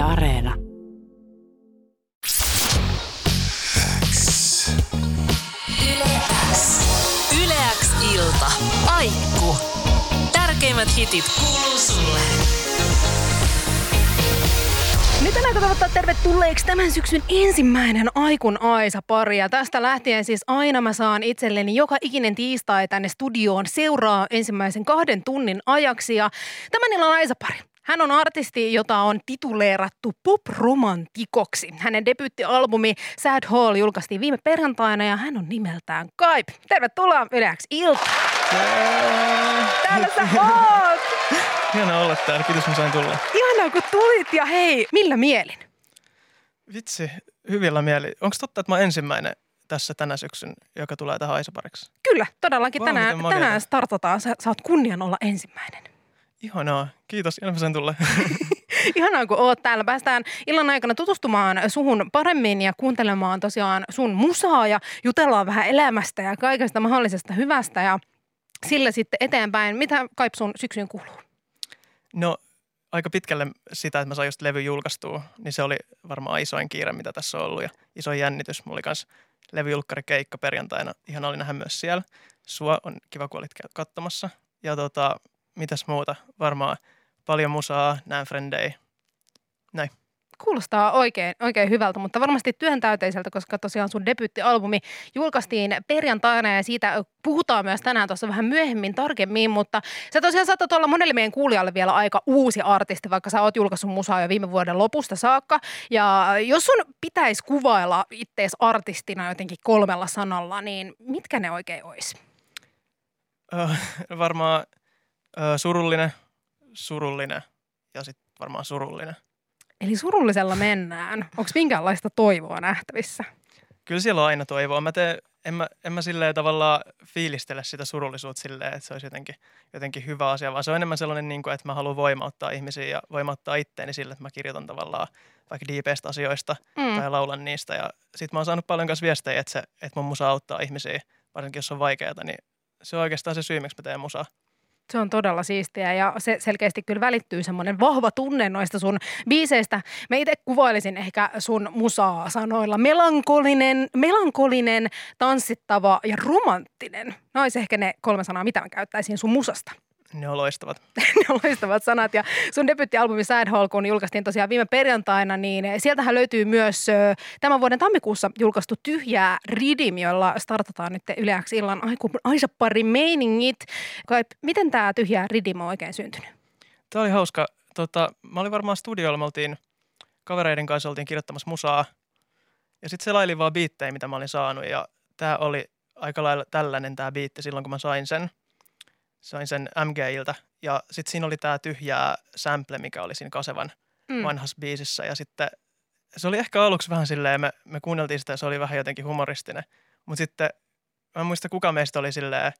Yle Areena. YleX Ilta. Aikku. Tärkeimmät hitit kuuluu sulle. Nyt on aika toivottaa tervetulleeksi tämän syksyn ensimmäinen Aikun Aisa-pari. Ja tästä lähtien siis aina mä saan itselleni joka ikinen tiistai tänne studioon seuraa ensimmäisen 2 tunnin ajaksi. Ja tämän illan Aisa-pari. Hän on artisti, jota on tituleerattu pop-romantikoksi. Hänen debiuttialbumi Sad Hall julkaistiin viime perjantaina ja hän on nimeltään Kaip. Tervetuloa YleX Iltaan. Täällä sä oot! Hienoa olla täällä. Kiitos, kun sain tulla. Ihanaa, kun tulit ja hei, millä mielin? Vitsi, hyvillä mielin. Onko totta, että mä oon ensimmäinen tässä tänä syksyn, joka tulee tähän Aisa-pariksi? Kyllä, todellakin. Tänään startataan. Sä oot kunnian olla ensimmäinen. Ihanaa. Kiitos. Ilman sen tulla. Ihanaa, kun oot täällä. Päästään illan aikana tutustumaan suhun paremmin ja kuuntelemaan tosiaan sun musaa ja jutellaan vähän elämästä ja kaikesta mahdollisesta hyvästä ja sillä sitten eteenpäin. Mitä Kaip sun syksyyn kuuluu? No aika pitkälle sitä, että mä sain just levy julkaistua, niin se oli varmaan isoin kiire, mitä tässä on ollut ja iso jännitys. Mulla oli kans levyjulkkarikeikka perjantaina. Ihan oli nähdä myös siellä. Sua on kiva, kun olit katsomassa. Ja mitäs muuta? Varmaan paljon musaa, näen frendejä, näin. Kuulostaa oikein hyvältä, mutta varmasti työntäyteiseltä, koska tosiaan sun debyyttialbumi julkaistiin perjantaina ja siitä puhutaan myös tänään tuossa vähän myöhemmin tarkemmin, mutta sä tosiaan saatat olla monelle meidän kuulijalle vielä aika uusi artisti, vaikka sä oot julkaissut musaa jo viime vuoden lopusta saakka. Ja jos sun pitäisi kuvailla ittees artistina jotenkin 3 sanalla, niin mitkä ne oikein olisi? Varmaan... Surullinen ja sitten varmaan surullinen. Eli surullisella mennään. Onko minkäänlaista toivoa nähtävissä? Kyllä siellä on aina toivoa. En mä silleen tavallaan fiilistele sitä surullisuutta silleen, että se olisi jotenkin hyvä asia, vaan se on enemmän sellainen, niin kuin, että mä haluan voimauttaa ihmisiä ja voimauttaa itteeni sille, että mä kirjoitan tavallaan vaikka diipeistä asioista tai laulan niistä. Ja sit mä oon saanut paljon myös viestejä, että mun musa auttaa ihmisiä, varsinkin jos on vaikeata, niin se on oikeastaan se syy, miksi mä teen musaa. Se on todella siistiä ja se selkeästi kyllä välittyy semmoinen vahva tunne noista sun biiseistä. Mä itse kuvailisin ehkä sun musaa sanoilla melankolinen, tanssittava ja romanttinen. No olisi ehkä ne 3 sanaa, mitä mä käyttäisin sun musasta. Ne on loistavat. Ne on loistavat sanat ja sun debyttialbumi Sad Hall, kun julkaistiin tosiaan viime perjantaina, niin sieltähän löytyy myös tämän vuoden tammikuussa julkaistu Tyhjää Ridim, jolla startataan nyt YleX Illan Aisa-parin meiningit. Kaip, miten tämä Tyhjää Ridim on oikein syntynyt? Tämä oli hauska. Mä olin varmaan studioilla, me oltiin kavereiden kanssa kirjoittamassa musaa ja sitten selailin vaan biittejä, mitä mä olin saanut ja tämä oli aika lailla tällainen tämä biitti silloin, kun mä sain sen. Sain sen MG:iltä ja sitten siinä oli tämä tyhjää sample, mikä oli siinä Kasevan vanhassa biisissä. Ja sitten se oli ehkä aluksi vähän silleen, me kuunneltiin sitä ja se oli vähän jotenkin humoristinen. Mutta sitten mä en muista kuka meistä oli silleen,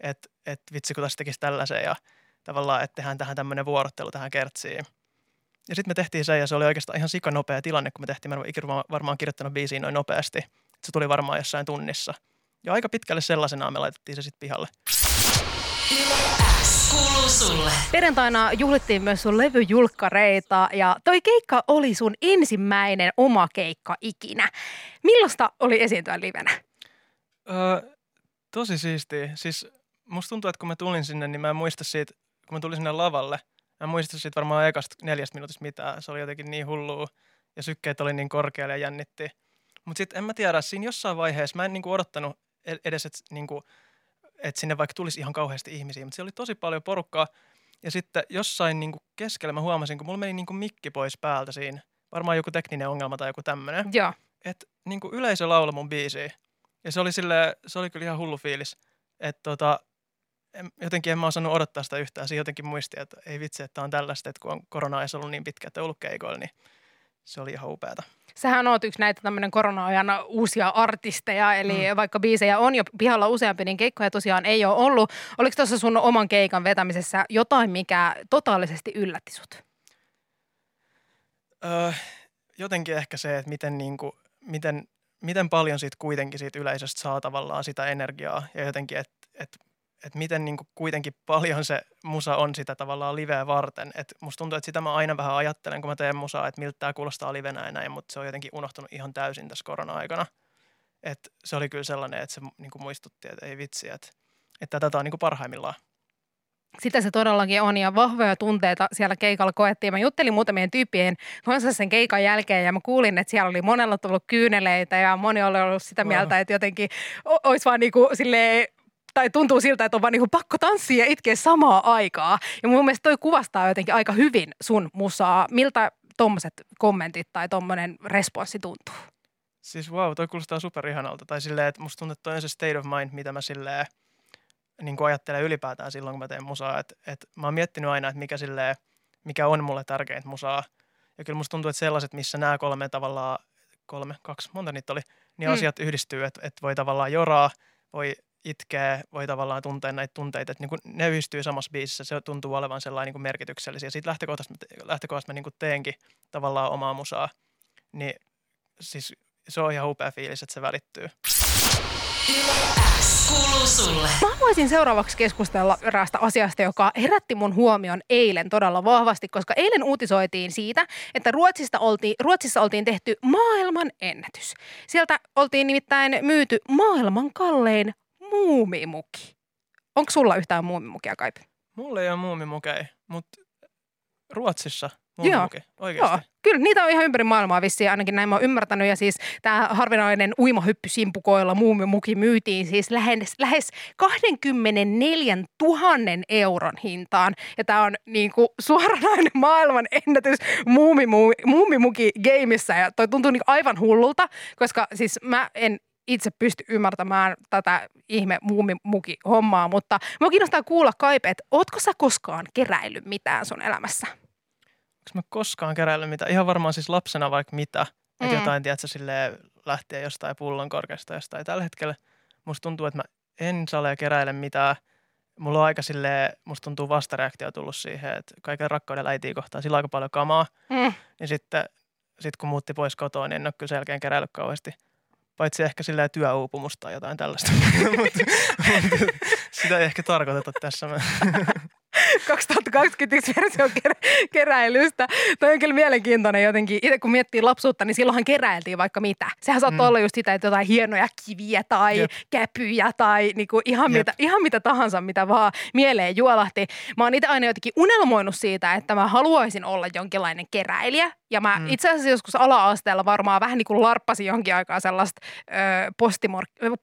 että vitsi kun tässä tekisi tällaisen ja tavallaan, että tehdään tähän tämmöinen vuorottelu tähän kertsiin. Ja sitten me tehtiin se ja se oli oikeastaan ihan sikanopea tilanne, kun me tehtiin. Mä en ole varmaan kirjoittanut biisiin noin nopeasti. Se tuli varmaan jossain tunnissa. Ja aika pitkälle sellaisenaan me laitettiin se sitten pihalle. YleX kuuluu sulle. Perjantaina juhlittiin myös sun levyjulkkareita ja toi keikka oli sun ensimmäinen oma keikka ikinä. Millaista oli esiintyä livenä? Tosi siistiä. Siis musta tuntuu, että kun mä tulin sinne, niin mä en muista siitä, kun mä tulin sinne lavalle, mä en muista siitä varmaan ekasta 4 minuutista mitään. Se oli jotenkin niin hullua ja sykkeet oli niin korkealla ja jännitti. Mut sit en mä tiedä, siinä jossain vaiheessa mä en niinku odottanut edes, että niinku... Että sinne vaikka tulisi ihan kauheasti ihmisiä, mutta siellä oli tosi paljon porukkaa. Ja sitten jossain niin kuin keskellä mä huomasin, kun mulla meni niin kuin mikki pois päältä siinä. Varmaan joku tekninen ongelma tai joku tämmöinen. Joo. Että niin kuin yleisö lauloi mun biisiä. Ja se oli kyllä ihan hullu fiilis. Että jotenkin en mä osannut odottaa sitä yhtään. Siinä jotenkin muistin, että ei vitsi, että on tällaista, että kun on korona ei ollut niin pitkä, että on ollut keikoilla, niin se oli ihan upeata. Sähän oot yksi näitä tämmöinen korona-ajan uusia artisteja, eli vaikka biisejä on jo pihalla useampi, niin keikkoja tosiaan ei ole ollut. Oliko tuossa sun oman keikan vetämisessä jotain, mikä totaalisesti yllätti sut? Jotenkin ehkä se, että miten paljon siitä yleisöstä saa tavallaan sitä energiaa ja jotenkin, että että miten niin kuin kuitenkin paljon se musa on sitä tavallaan liveä varten. Et musta tuntuu, että sitä mä aina vähän ajattelen, kun mä teen musaa, että miltä tämä kuulostaa livenä ja näin, mutta se on jotenkin unohtunut ihan täysin tässä korona-aikana. Et se oli kyllä sellainen, että se niin kuin muistutti, että ei vitsi, että tätä on niin kuin parhaimmillaan. Sitä se todellakin on ja vahvoja tunteita siellä keikalla koettiin. Mä juttelin muutamien tyyppien kanssa sen keikan jälkeen ja mä kuulin, että siellä oli monella tullut kyyneleitä ja moni oli ollut sitä mieltä, että jotenkin olisi vaan niin kuin silleen, tai tuntuu siltä, että on vaan niin kuin pakko tanssia ja itkeä samaa aikaa. Ja mun mielestä toi kuvastaa jotenkin aika hyvin sun musaa. Miltä tommoset kommentit tai tommonen responssi tuntuu? Siis wow, toi kuulostaa superihanalta. Tai silleen, että musta tuntuu, että toi on se state of mind, mitä mä silleen niin kuin ajattelen ylipäätään silloin, kun mä teen musaa. Että mä oon miettinyt aina, että mikä on mulle tärkeintä musaa. Ja kyllä musta tuntuu, että sellaiset, missä nämä kaksi asiat yhdistyy. Että voi tavallaan joraa, voi itkeä, voi tavallaan tuntea näitä tunteita. Että niin kuin ne yhdistyy samassa biisissä, se tuntuu olevan sellainen niin kuin merkityksellisiä. Ja siitä lähtökohdasta mä niin kuin teenkin tavallaan omaa musaa. Niin siis se on ihan upea fiilis, että se välittyy. Mä haluaisin seuraavaksi keskustella eräästä asiasta, joka herätti mun huomion eilen todella vahvasti, koska eilen uutisoitiin siitä, että Ruotsissa oltiin tehty maailman ennätys. Sieltä oltiin nimittäin myyty maailman kallein muumimuki. Onko sulla yhtään muumimukia, Kaip? Mulla ei ole muumimukeja, mutta Ruotsissa muumimuki, oikeasti. Joo. Kyllä, niitä on ihan ympäri maailmaa vissiin, ainakin näin mä oon ymmärtänyt. Ja siis tämä harvinainen uimahyppysimpukoilla muumimuki myytiin siis lähes 24 000 euron hintaan. Ja tämä on niinku suoranainen maailman ennätys muumimuki gameissa. Ja toi tuntuu niinku aivan hullulta, koska siis mä en itse pysty ymmärtämään tätä ihme muumimuki-hommaa. Mutta mua kiinnostaa kuulla, Kaip, että ootko sä koskaan keräillyt mitään sun elämässä? Onko mä koskaan keräillyt mitään? Ihan varmaan siis lapsena vaikka mitä. Että jotain, tiedätkö, silleen lähtien jostain pullonkorkeasta jostain. Tällä hetkellä musta tuntuu, että mä en sale keräile mitään. Mulla on aika silleen, musta tuntuu vastareaktio tullut siihen, että kaiken rakkauden äitiä kohtaan sillä aika paljon kamaa. Niin sitten kun muutti pois kotoa, niin en ole kyllä sen jälkeen keräillyt kauheasti. Paitsi ehkä silleen työuupumusta tai jotain tällaista. Sitä ei ehkä tarkoiteta tässä. 2021 versio keräilystä. Toi on kyllä mielenkiintoinen jotenkin. Itse kun miettii lapsuutta, niin silloinhan keräiltiin vaikka mitä. Sehän saattoi olla just sitä, että jotain hienoja kiviä tai käpyjä tai niinku ihan mitä tahansa, mitä vaan mieleen juolahti. Mä oon itse aina jotenkin unelmoinut siitä, että mä haluaisin olla jonkinlainen keräilijä. Ja mä itse asiassa joskus ala-asteella varmaan vähän niin kuin larppasin jonkin aikaa sellaista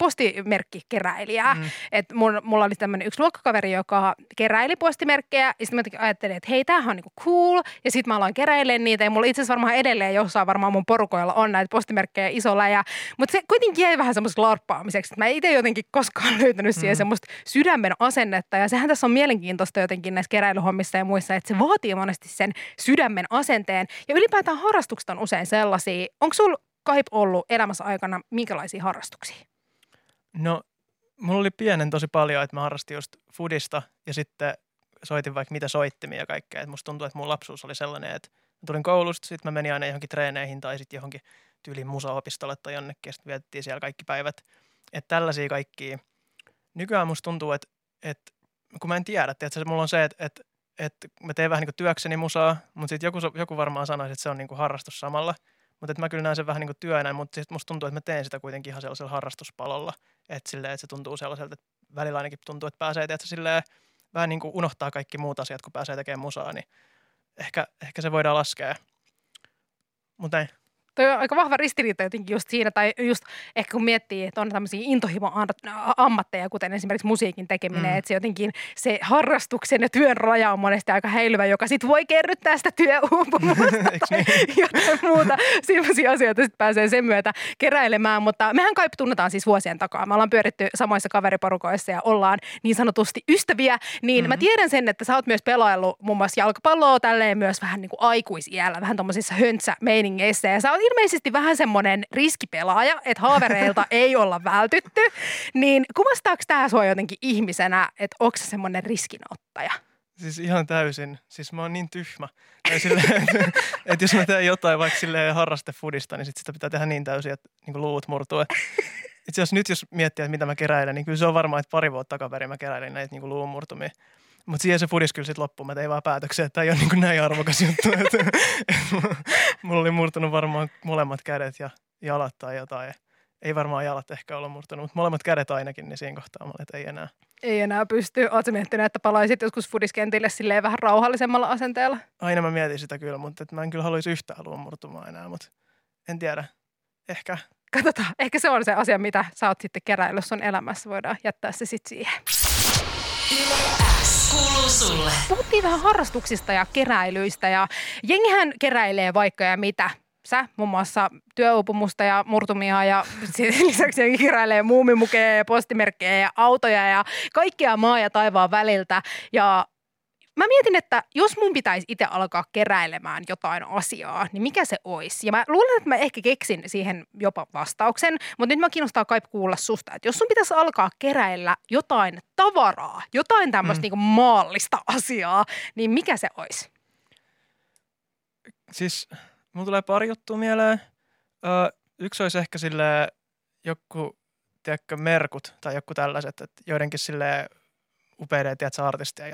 postimerkkikeräilijää. Että mulla oli tämmöinen yksi luokkakaveri, joka keräili postimerkkejä. Ja sitten mä ajattelin, että hei, tämähän on niin kuin cool. Ja sitten mä aloin keräilemään niitä. Ja mulla itse asiassa varmaan edelleen jossain varmaan mun porukoilla on näitä postimerkkejä isolla. Mutta se kuitenkin jäi vähän semmoista larppaamiseksi. Mä itse jotenkin koskaan löytänyt siihen semmoista sydämen asennetta. Ja sehän tässä on mielenkiintoista jotenkin näissä keräilyhommissa ja muissa, että se vaatii monesti sen sydämen asenteen. Ja ylipäätään harrastukset on usein sellaisia. Onko sulla, Kaip, ollut elämässä aikana minkälaisia harrastuksia? No, mulla oli pienen tosi paljon, että mä harrastin just foodista ja sitten soitin vaikka mitä soittimia ja kaikkea. Et musta tuntuu, että mun lapsuus oli sellainen, että mä tulin koulusta, sitten mä menin aina johonkin treeneihin tai sitten johonkin tyyliin musaopistolle tai jonnekin ja sitten vietettiin siellä kaikki päivät. Että tällaisia kaikkia. Nykyään musta tuntuu, että kun mä en tiedä, että mulla on se, että mä teen vähän niin kuin työkseni musaa, mutta sitten joku varmaan sanoisi, että se on niin kuin harrastus samalla. Mutta että mä kyllä näen sen vähän niin kuin työnä, mutta sitten musta tuntuu, että mä teen sitä kuitenkin ihan sellaisella harrastuspalolla. Että silleen, että se tuntuu sellaiselta, että välillä ainakin tuntuu, että pääsee, että se silleen vähän niin kuin unohtaa kaikki muut asiat, kun pääsee tekemään musaa, niin ehkä se voidaan laskea. Mutta näin. Toi on aika vahva ristiriita jotenkin just siinä, tai just ehkä kun miettii, että on tämmöisiä intohimo-ammatteja, kuten esimerkiksi musiikin tekeminen, että se jotenkin se harrastuksen ja työn raja on monesti aika häilyvä, joka sitten voi kerryttää sitä työuupumusta tai jotain muuta, sellaisia asioita sitten pääsee sen myötä keräilemään, mutta mehän Kaip tunnetaan siis vuosien takaa. Me ollaan pyöritty samoissa kaveriporukoissa ja ollaan niin sanotusti ystäviä, niin mä tiedän sen, että sä oot myös pelaillut muun muassa jalkapalloa tälleen myös vähän niin kuin aikuisiällä, vähän tommosissa höntsämeiningeissä ja sä oot ilmeisesti vähän semmoinen riskipelaaja, että haavereilta ei olla vältytty, niin kuvastaako tämä sua jotenkin ihmisenä, että onko se semmoinen riskinottaja? Siis ihan täysin. Siis mä oon niin tyhmä. Että jos mä teen jotain vaikka silleen harrastefudista, niin sit sitä pitää tehdä niin täysin, että niin kuin luut murtuu. Itse asiassa nyt jos miettii, että mitä mä keräilen, niin kyllä se on varmaan, että pari vuotta takaperin mä keräilin näitä niin kuin luumurtumia. Mutta siihen se pudisi kyllä sitten loppuun. Mä tein vaan päätöksiä, että tämä ei ole niin kuin näin arvokas juttu. Mulla oli murtunut varmaan molemmat kädet ja jalat tai jotain. Ei varmaan jalat ehkä ole murtunut, mutta molemmat kädet ainakin, niin siinä kohtaa mä olin, että ei enää. Ei enää pysty. Oletko miettinyt, että palaisit joskus fudiskentille silleen vähän rauhallisemmalla asenteella? Aina mä mietin sitä kyllä, mutta mä en kyllä haluaisi yhtään luumurtumaan enää, mutta en tiedä. Ehkä. Katsotaan. Ehkä se on se asia, mitä sä oot sitten keräillyt sun elämässä. Voidaan jättää se sitten siihen. YleX kuuluu sulle. Puhuttiin vähän harrastuksista ja keräilyistä ja jengihän keräilee vaikka ja mitä. Sä muun muassa työuupumusta ja murtumia ja lisäksi jengi keräilee muumimukeja ja postimerkkejä ja autoja ja kaikkea maa ja taivaan väliltä. Ja mä mietin, että jos mun pitäisi itse alkaa keräilemään jotain asiaa, niin mikä se olisi? Ja mä luulen, että mä ehkä keksin siihen jopa vastauksen, mutta nyt mä kiinnostaa Kaip kuulla susta, että jos sun pitäisi alkaa keräillä jotain tavaraa, jotain tämmöistä niin kuin maallista asiaa, niin mikä se olisi? Siis mun tulee pari juttua mieleen. Yksi olisi ehkä silleen joku, tiedätkö, merkut tai joku tällaiset, että joidenkin silleen upeita, tiedätkö, artistia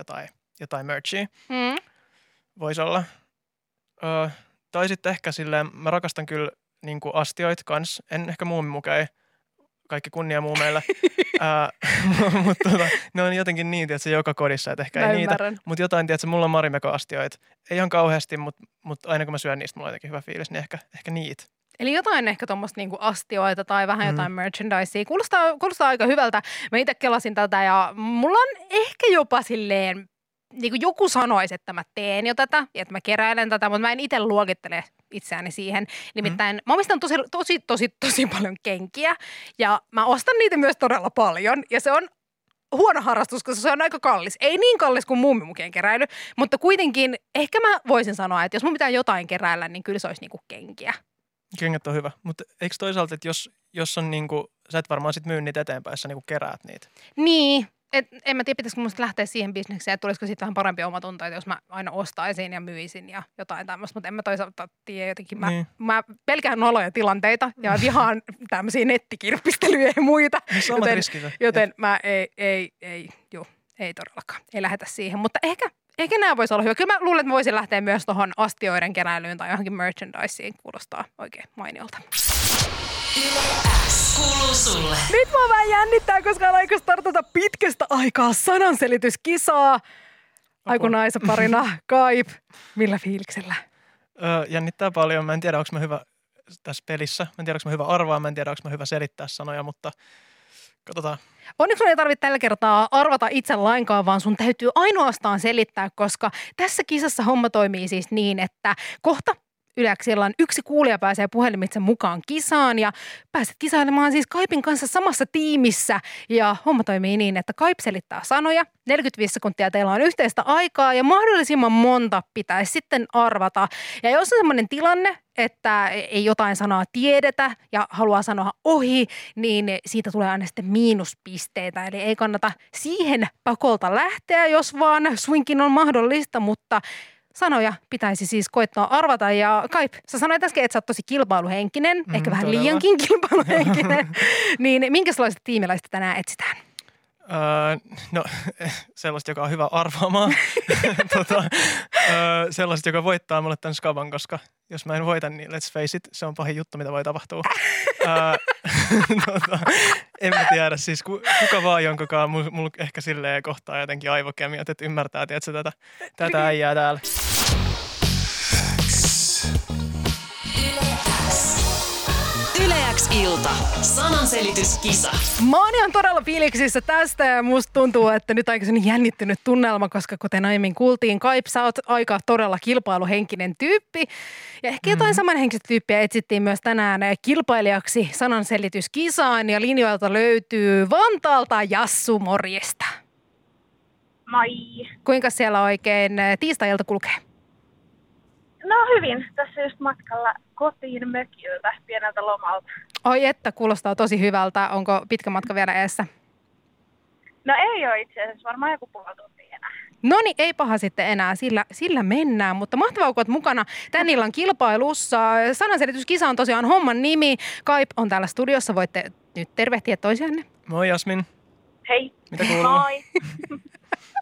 jotain merchia. Mm. Voisi olla. Tai sitten ehkä silleen, mä rakastan kyllä niin kuin astioit kans. En ehkä muumimukei. Kaikki kunnia muumeille. Mutta ne on jotenkin niin, tiedätkö, joka kodissa, että ehkä ei niitä. Mutta jotain, tiedätkö, mulla on marimekko-astioit. Ei ihan kauheasti, mutta aina kun mä syön niistä, mulla on jotenkin hyvä fiilis, niin ehkä niitä. Eli jotain ehkä tuommoista niinku astioita tai vähän jotain merchandisea. Kuulostaa aika hyvältä. Mä itse kelasin tätä ja mulla on ehkä jopa silleen, niin kuin joku sanoisi, että mä teen jo tätä ja että mä keräilen tätä, mutta mä en itse luokittele itseäni siihen. Nimittäin mä omistan tosi paljon kenkiä ja mä ostan niitä myös todella paljon ja se on huono harrastus, koska se on aika kallis. Ei niin kallis kuin muumimukien keräily, mutta kuitenkin ehkä mä voisin sanoa, että jos mun pitää jotain keräillä, niin kyllä se olisi niinku kenkiä. Kengät on hyvä, mutta eikö toisaalta, että jos on niinku, sä et varmaan sit myy niitä eteenpäin, sä niinku keräät niitä? Niin. En mä tiedä, pitäisikö mun lähteä siihen bisnekseen, että tulisiko siitä vähän parempi omatunto, että jos mä aina ostaisin ja myisin ja jotain tämmöistä, mutta en mä toisaalta tiedä jotenkin. Mä pelkään noloja tilanteita ja vihaan tämmöisiä nettikirppistelyjä ja muita, joten mä ei todellakaan, ei lähetä siihen, mutta ehkä nämä voisi olla hyvä. Kyllä mä luulen, että mä voisin lähteä myös tuohon astioiden keräilyyn tai johonkin merchandiseen, kuulostaa oikein mainiolta. YleX kuuluu sulle. Nyt mua vähän jännittää, koska on aika startata pitkästä aikaa sananselityskisaa. Aikunaisa parina, Kaip. Millä fiiliksellä? Jännittää paljon. Mä en tiedä, onko mä hyvä tässä pelissä. Mä en tiedä, onko mä hyvä arvaa. Mä en tiedä, onko mä hyvä selittää sanoja, mutta katsotaan. Onneksi sun ei tarvitse tällä kertaa arvata itse lainkaan, vaan sun täytyy ainoastaan selittää, koska tässä kisassa homma toimii siis niin, että kohta YleX Iltaan yksi kuulija pääsee puhelimitse mukaan kisaan ja pääset kisailemaan siis Kaipin kanssa samassa tiimissä. Ja homma toimii niin, että Kaip selittää sanoja. 45 sekuntia teillä on yhteistä aikaa ja mahdollisimman monta pitäisi sitten arvata. Ja jos on semmoinen tilanne, että ei jotain sanaa tiedetä ja haluaa sanoa ohi, niin siitä tulee aina sitten miinuspisteitä. Eli ei kannata siihen pakolta lähteä, jos vaan suinkin on mahdollista, mutta sanoja pitäisi siis koittaa arvata ja Kaip, sä sanoit äsken, että sä oot tosi kilpailuhenkinen, ehkä vähän todella liiankin kilpailuhenkinen, niin minkälaista tiimiläistä tänään etsitään? No sellaista, joka on hyvä arvaamaan, sellaista, joka voittaa mulle tämän skaban, koska jos mä en voita, niin let's face it, se on pahin juttu, mitä voi tapahtua. En mä tiedä, siis kuka vaan jonkakaan, mulla ehkä silleen kohtaa jotenkin aivokemiot, että ymmärtää, tiedätkö, tätä äijää täällä. YleX Ilta. Sananselityskisa. Mä oon ihan todella fiiliksissä tästä ja musta tuntuu, että nyt aika sen jännittynyt tunnelma, koska kuten aiemmin kuultiin, Kaip, sä oot aika todella kilpailuhenkinen tyyppi. Ja ehkä jotain samanhenkistä tyyppiä etsittiin myös tänään kilpailijaksi sananselityskisaan ja linjoilta löytyy Vantaalta Jassu, morjesta. Moi. Kuinka siellä oikein tiistailta kulkee? No hyvin. Tässä just matkalla kotiin mökiltä, pieneltä lomalta. Ai että, kuulostaa tosi hyvältä. Onko pitkä matka vielä edessä? No ei ole itse asiassa. Varmaan joku puoli tuntia enää. No niin, ei paha sitten enää. Sillä mennään. Mutta mahtavaa, kun olet mukana tän illan kilpailussa. Sananselityskisa on tosiaan homman nimi. Kaip on täällä studiossa. Voitte nyt tervehtiä toisianne. Moi Jasmin. Hei. Mitä kuuluu? Moi.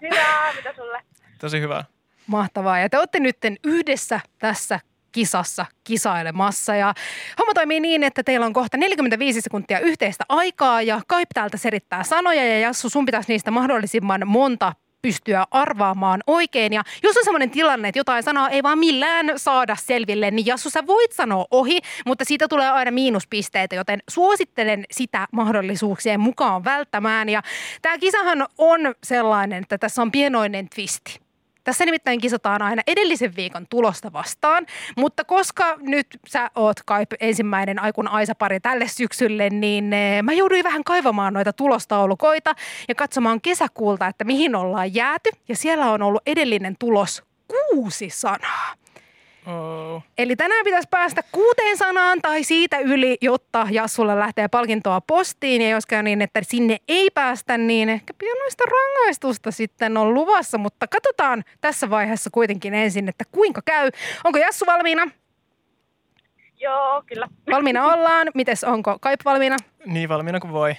Hyvää, mitä sulle? Tosi hyvää. Mahtavaa. Ja te olette nyt yhdessä tässä kisassa kisailemassa. Ja homma toimii niin, että teillä on kohta 45 sekuntia yhteistä aikaa ja Kaip täältä selittää sanoja ja Jassu, sun pitäisi niistä mahdollisimman monta pystyä arvaamaan oikein. Ja jos on sellainen tilanne, että jotain sanaa ei vaan millään saada selville, niin Jassu, sä voit sanoa ohi, mutta siitä tulee aina miinuspisteitä, joten suosittelen sitä mahdollisuuksien mukaan välttämään. Ja tämä kisahan on sellainen, että tässä on pienoinen twisti. Tässä nimittäin kisataan aina edellisen viikon tulosta vastaan, mutta koska nyt sä oot Kaip ensimmäinen aikun Aisa-pari tälle syksylle, niin mä jouduin vähän kaivamaan noita tulostaulukoita ja katsomaan kesäkuulta, että mihin ollaan jääty. Ja siellä on ollut edellinen tulos 6 sanaa. Oh. Eli tänään pitäisi päästä 6 sanaan tai siitä yli, jotta Jassulle lähtee palkintoa postiin. Ja jos käy niin, että sinne ei päästä, niin ehkä pienoista rangaistusta sitten on luvassa. Mutta katsotaan tässä vaiheessa kuitenkin ensin, että kuinka käy. Onko Jassu valmiina? Joo, kyllä. Valmiina ollaan. Mites onko Kaip valmiina? Niin valmiina kuin voi.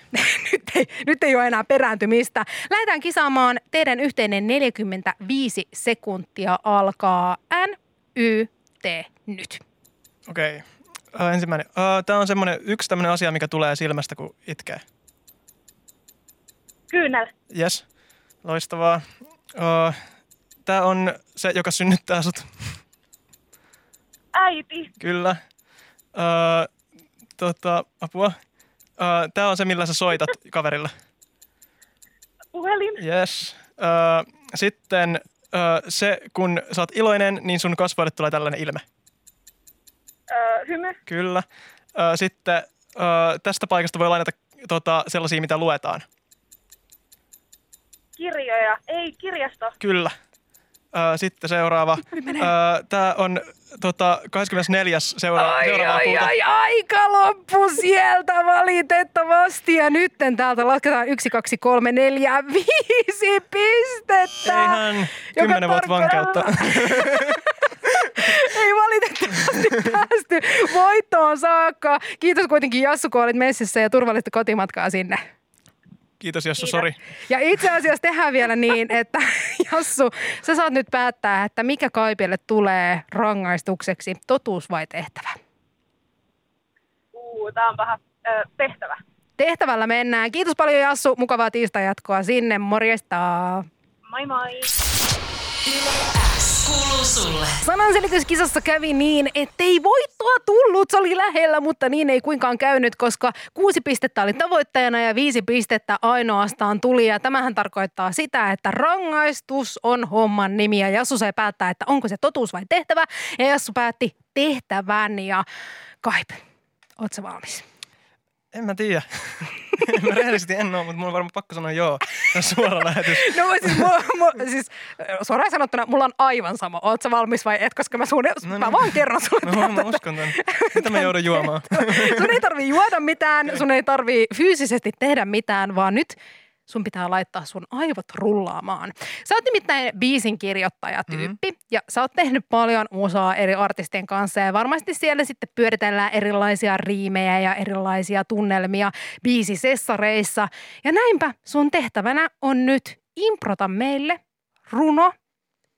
Nyt ei ole enää perääntymistä. Lähdetään kisaamaan. Teidän yhteinen 45 sekuntia alkaa NYT nyt. Okei. Ensimmäinen. Tämä on semmoinen yksi tämmöinen asia, mikä tulee silmästä, kun itkee. Kyynel. Yes. Loistavaa. Tämä on se, joka synnyttää sut. Äiti. Kyllä. Apua. Tämä on se, millä sä soitat kaverilla. Puhelin. Yes. Sitten... se, kun sä oot iloinen, niin sun kasvoille tulee tällainen ilme. Hymy. Kyllä. Sitten tästä paikasta voi lainata sellaisia, mitä luetaan. Kirjoja. Ei, kirjasto. Kyllä. Sitten seuraava. Tää on 24. Aika loppu sieltä valitettavasti. Ja nyt täältä lasketaan 1, 2, 3, 4, 5 pistettä. Eihän 10 vuotta vankeutta. Ei valitettavasti päästy voittoon saakka. Kiitos kuitenkin Jassu, kun olit messissä ja turvallista kotimatkaa sinne. Kiitos Jassu, sori. Ja itse asiassa tehdään vielä niin, että Jassu, sä saat nyt päättää, että mikä Kaipille tulee rangaistukseksi, totuus vai tehtävä? Tää on paha. Tehtävä. Tehtävällä mennään. Kiitos paljon Jassu, mukavaa tiistain jatkoa sinne. Morjesta. Moi moi. Sananselityskisassa kävi niin, ettei voittoa tullut. Se oli lähellä, mutta niin ei kuinkaan käynyt, koska 6 pistettä oli tavoittajana ja 5 pistettä ainoastaan tuli. Ja tämähän tarkoittaa sitä, että rangaistus on homman nimi. Ja Jassu sai päättää, että onko se totuus vai tehtävä. Ja Jassu päätti tehtävän. Ja Kaip, ootko sä valmis? En mä tiedä. Mä rehellisesti en ole, mutta mulla on varmaan pakko sanoa joo. Tämä on suora lähetys. No siis suoraan sanottuna, mulla on aivan sama. Ootko valmis vai et, koska mä vaan kerron sulle. Mä uskon tämän. Mitä mä joudun juomaan? Sun ei tarvii juoda mitään, sun ei tarvii fyysisesti tehdä mitään, vaan nyt sun pitää laittaa sun aivot rullaamaan. Sä oot nimittäin biisin kirjoittajatyyppi ja sä oot tehnyt paljon musaa eri artistien kanssa ja varmasti siellä sitten pyöritellään erilaisia riimejä ja erilaisia tunnelmia biisisessareissa. Ja näinpä sun tehtävänä on nyt improta meille runo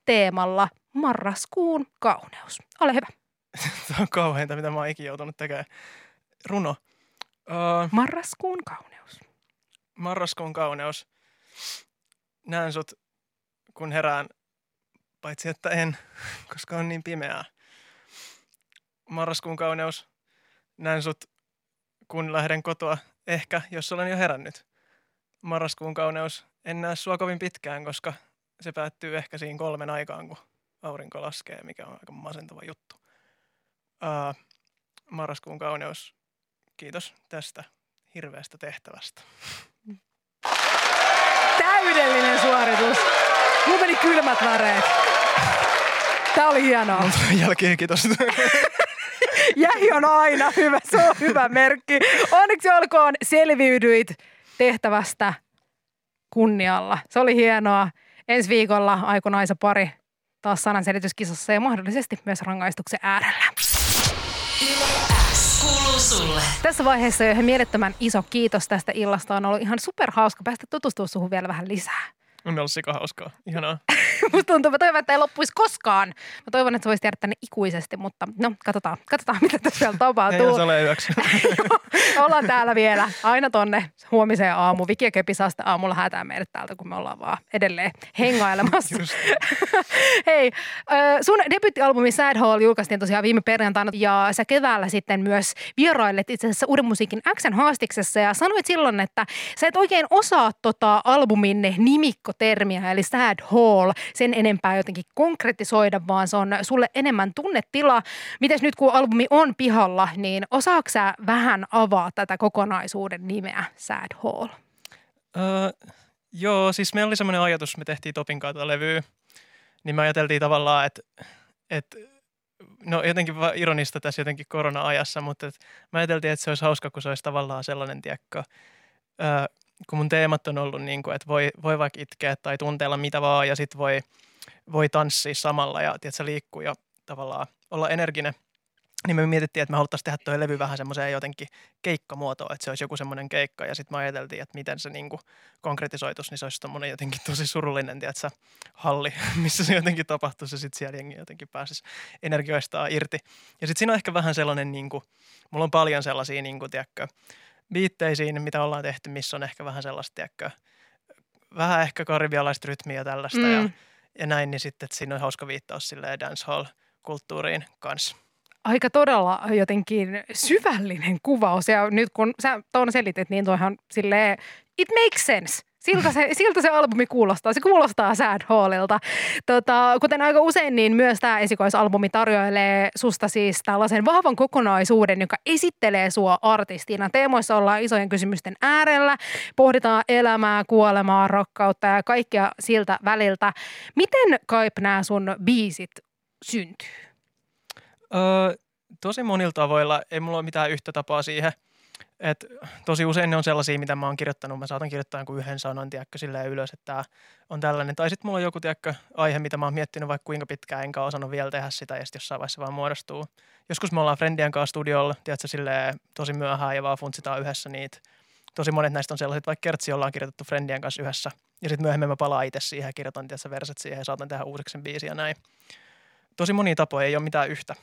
teemalla marraskuun kauneus. Ole hyvä. Tämä on kauheinta, mitä mä oon ikinä joutunut tekemään. Runo. Marraskuun kauneus. Marraskuun kauneus. Näen sut, kun herään, paitsi että en, koska on niin pimeää. Marraskuun kauneus. Näen sut, kun lähden kotoa, ehkä, jos olen jo herännyt. Marraskuun kauneus. En näe sua kovin pitkään, koska se päättyy ehkä siinä 3 aikaan, kun aurinko laskee, mikä on aika masentava juttu. Marraskuun kauneus. Kiitos tästä hirveästä tehtävästä. Täydellinen suoritus. Mulla meni kylmät väreet. Tää oli hienoa. Mulla tuli jälkeen, kiitos. Jähi on aina hyvä, se on hyvä merkki. Onneksi olkoon, selviydyit tehtävästä kunnialla. Se oli hienoa. Ensi viikolla aikunaisa pari taas sananselitys kisassa ja mahdollisesti myös rangaistuksen äärellä. YleX kuuluu sulle. Tässä vaiheessa jo mielettömän iso kiitos tästä illasta. On ollut ihan superhauska päästä tutustua suhun vielä vähän lisää. On ollut sikahauskaa. Ihanaa. Musta tuntuu, mä toivon, että ei loppuisi koskaan. Mä toivon, että se voisi jäädä tänne ikuisesti, mutta no, katsotaan mitä tässä vielä tapahtuu. Ei se ole yöksi. Ollaan täällä vielä aina tonne huomiseen aamu. Viki ja Köpi saa sitten aamulla häätää meidät täältä, kun me ollaan vaan edelleen hengailemassa. Hei, sun debyyttialbumi Sad Hall julkaistiin tosiaan viime perjantaina ja sä keväällä sitten myös vierailet itse asiassa Uuden musiikin X:n haastiksessa ja sanoit silloin, että sä et oikein osaa albumin nimikkotermiä, eli Sad Hall, sen enempää jotenkin konkretisoida, vaan se on sulle enemmän tunnetila. Mites nyt, kun albumi on pihalla, niin osaatko sä vähän avaa tätä kokonaisuuden nimeä Sad Hall? Joo, siis meillä oli semmoinen ajatus, me tehtiin Topin kanssa tätä levyä, niin me ajateltiin tavallaan, että no jotenkin ironista tässä jotenkin korona-ajassa, mutta me ajateltiin, että se olisi hauska, kun se olisi tavallaan sellainen, tiekka, kun mun teemat on ollut niin kuin, että voi vaikka itkeä tai tunteella mitä vaan ja sitten voi tanssia samalla ja tiedätkö, liikkuu ja tavallaan olla energinen. Niin me mietittiin, että me haluttaisiin tehdä tuo levy vähän semmoiseen jotenkin keikkamuotoon, että se olisi joku semmoinen keikka. Ja sitten me ajateltiin, että miten se niin kuin konkretisoituisi, niin se olisi tommoinen jotenkin tosi surullinen, tiedätkö, halli, missä se jotenkin tapahtuisi ja sitten siellä jengi jotenkin pääsisi energioistaan irti. Ja sitten siinä on ehkä vähän sellainen, niin kuin, mulla on paljon sellaisia, niin kuin, tiedätkö, viitteisiin, mitä ollaan tehty, missä on ehkä vähän sellaista, tiedätkö, vähän ehkä karibialaista rytmiä ja tällaista ja näin, niin sitten että siinä on hauska viittaus silleen dancehall-kulttuuriin kanssa. Aika todella jotenkin syvällinen kuvaus ja nyt kun sä Toona selitit, niin toihan silleen it makes sense. Siltä se albumi kuulostaa. Se kuulostaa Sad Hallilta. Kuten aika usein, niin myös tämä esikoisalbumi tarjoilee susta siis tällaisen vahvan kokonaisuuden, joka esittelee sua artistina. Teemoissa ollaan isojen kysymysten äärellä. Pohditaan elämää, kuolemaa, rakkautta ja kaikkea siltä väliltä. Miten Kaip nämä sun biisit syntyy? Tosi monilla tavoilla. Ei mulla ole mitään yhtä tapaa siihen. Et tosi usein ne on sellaisia, mitä mä oon kirjoittanut. Mä saatan kirjoittaa jonkun yhden sanan, tiedätkö, silleen ylös, että tää on tällainen. Tai sitten mulla on joku, tiedätkö, aihe, mitä mä oon miettinyt vaikka kuinka pitkään, enkä osannut vielä tehdä sitä, ja sitten jossain vaiheessa vaan muodostuu. Joskus me ollaan friendien kanssa studiolla, tiedätkö, silleen tosi myöhään ja vaan funtsitaan yhdessä niitä. Tosi monet näistä on sellaiset, vaikka kertsi ollaan kirjoitettu friendien kanssa yhdessä, ja sitten myöhemmin mä palaan itse siihen ja kirjoitan, tiedätkö, verset siihen ja saatan tehdä uusiksi sen biisin ja näin. Tosi monia tapoja, ei ole mitään yhtä.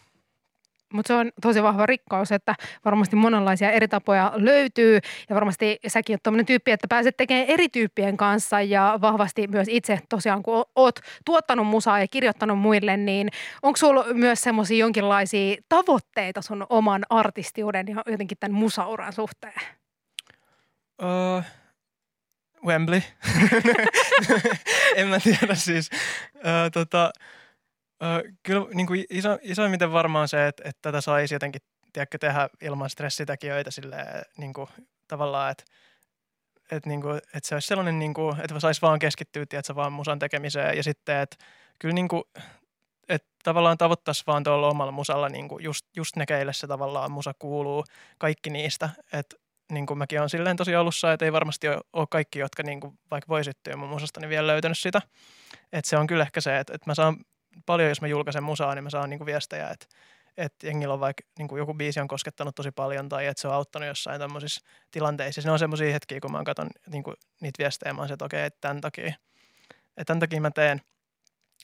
Mutta se on tosi vahva rikkaus, että varmasti monenlaisia eri tapoja löytyy ja varmasti säkin oot tommoinen tyyppi, että pääset tekemään eri tyyppien kanssa ja vahvasti myös itse tosiaan, kun oot tuottanut musaa ja kirjoittanut muille, niin onko sulla myös semmoisia jonkinlaisia tavoitteita sun oman artistiuden ja jotenkin tämän musauran suhteen? Wembley. En mä tiedä siis. Kyllä niin kuin isoimmiten varmaan se, että tätä saisi jotenkin tiedätkö, tehdä ilman stressitekijöitä silleen, niin kuin, tavallaan, että se olisi sellainen, niin kuin, että saisi vaan keskittyä tiedätkö, vaan musan tekemiseen ja sitten, että kyllä niin kuin, että tavallaan tavoittaisi vaan tuolla omalla musalla niin kuin just ne, keille se tavallaan musa kuuluu, kaikki niistä, että niin kuin mäkin olen silleen tosi alussa, että ei varmasti ole kaikki, jotka niin kuin, vaikka voi syttyä mun musasta, niin vielä löytänyt sitä, että se on kyllä ehkä se, että mä saan paljon, jos mä julkaisen musaa, niin mä saan niinku viestejä, että jengillä on vaikka niinku joku biisi on koskettanut tosi paljon tai että se on auttanut jossain tämmöisissä tilanteissa. Ne on semmoisia hetkiä, kun mä katson niinku niitä viestejä, mä oon se, että okei, tämän takia mä teen.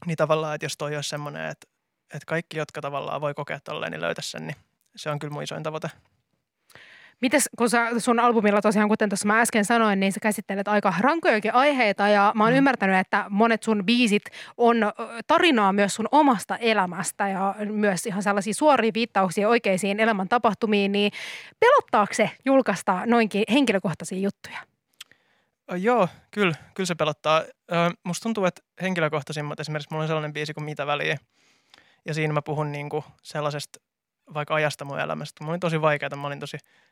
Niin tavallaan, että jos toi olisi semmoinen, että kaikki, jotka tavallaan voi kokea tolleen, niin löytäisi sen, niin se on kyllä mun isoin tavoite. Mites, kun sun albumilla tosiaan, kuten tuossa mä äsken sanoin, niin sä käsittelet aika rankojakin aiheita ja mä oon ymmärtänyt, että monet sun biisit on tarinaa myös sun omasta elämästä ja myös ihan sellaisia suoria viittauksia oikeisiin elämän tapahtumiin, niin pelottaako se julkaista noinkin henkilökohtaisia juttuja? Joo, kyllä se pelottaa. Musta tuntuu, että henkilökohtaisimmat, esimerkiksi mulla on sellainen biisi kuin Mitä väliä ja siinä mä puhun niinku sellaisesta, vaikka ajasta mun elämästä. Mulla oli tosi vaikeaa, mä olin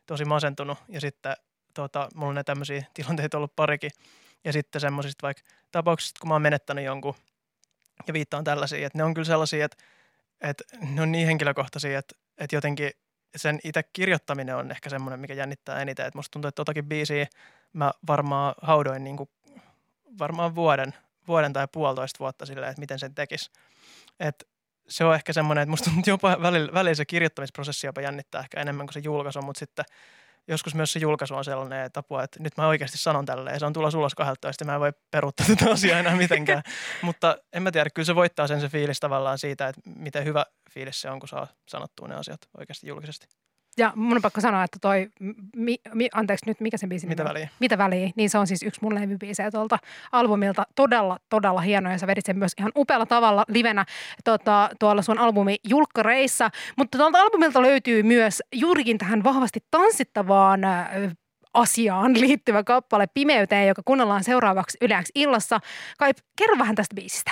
tosi masentunut ja sitten mulla on ne tämmöisiä tilanteita ollut parikin. Ja sitten semmoisista vaikka tapauksista, kun mä oon menettänyt jonkun ja viittaan tällaisia, että ne on kyllä sellaisia, että ne on niin henkilökohtaisia, että jotenkin sen itse kirjoittaminen on ehkä semmoinen, mikä jännittää eniten. Että musta tuntuu, että totakin biisiä mä varmaan haudoin niin kuin varmaan vuoden tai puolitoista vuotta silleen, että miten sen tekisi. Että se on ehkä semmoinen, että musta jopa välillä se kirjoittamisprosessi jopa jännittää ehkä enemmän kuin se julkaisu, mutta sitten joskus myös se julkaisu on sellainen tapua, että nyt mä oikeasti sanon tälleen, se on tulossa ulos 12, mä en voi peruuttaa tätä asiaa enää mitenkään. Mutta en mä tiedä, kyllä se voittaa sen se fiilis tavallaan siitä, että miten hyvä fiilis se on, kun saa sanottua ne asiat oikeasti julkisesti. Ja mun on pakko sanoa, että toi, anteeksi nyt, mikä sen biisin? Mitä väliä? Mitä väliä, niin se on siis yksi mun lempibiisejä tuolta albumilta. Todella, todella hieno ja sä vedit sen myös ihan upealla tavalla livenä tuolla sun albumi julkkareissa. Mutta tuolta albumilta löytyy myös juurikin tähän vahvasti tanssittavaan asiaan liittyvä kappale Pimeyteen, joka kuunnellaan seuraavaksi YleX Illassa. Kaip, kerro vähän tästä biisistä.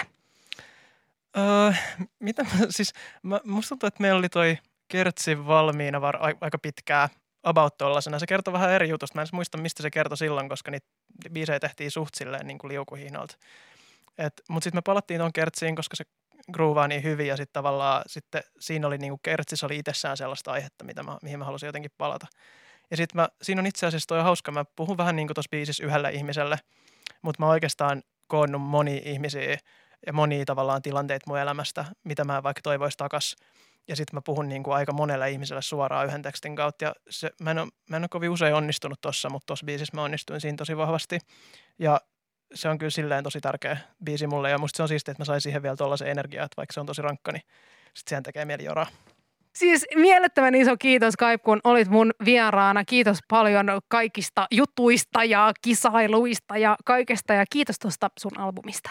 Musta tuntuu, että meillä oli toi kertsi valmiina aika pitkää about tollasena. Se kertoi vähän eri jutusta. Mä en muista, mistä se kertoi silloin, koska niitä biisejä tehtiin suht silleen niin kuin liukuhihnalta. Mutta sitten me palattiin tuon kertsiin, koska se groovaa niin hyvin ja sitten tavallaan sitten siinä oli niin kuin kertsissä oli itsessään sellaista aihetta, mihin mä halusin jotenkin palata. Ja sitten siinä on itse asiassa toi hauska. Mä puhun vähän niin kuin tuossa biisissä yhdelle ihmiselle, mutta mä oikeastaan koonnut monia ihmisiä ja monia tavallaan tilanteita mun elämästä, mitä mä vaikka toivois takas. Ja sitten mä puhun niin kuin aika monella ihmisellä suoraan yhden tekstin kautta. Ja se, mä en ole kovin usein onnistunut tossa, mutta tossa biisissä mä onnistuin siinä tosi vahvasti. Ja se on kyllä silleen tosi tärkeä biisi mulle. Ja musta se on siistiä, että mä sain siihen vielä tollaisen energiaa, että vaikka se on tosi rankka, niin sitten sehän tekee mieli joraa. Siis mielettömän iso kiitos Kaip, kun olit mun vieraana. Kiitos paljon kaikista jutuista ja kisailuista ja kaikesta. Ja kiitos tuosta sun albumista.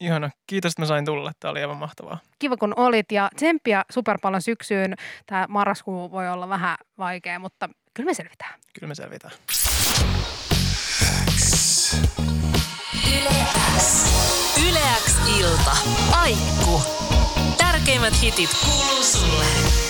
Ihana. Kiitos, että mä sain tulla. Tämä oli aivan mahtavaa. Kiva, kun olit ja tsemppiä super paljon syksyyn. Tämä marraskuu voi olla vähän vaikea, mutta kyllä me selvitään. Kyllä me selvitään. YleX Ilta. Aikku. Tärkeimmät hitit kuuluu sulle.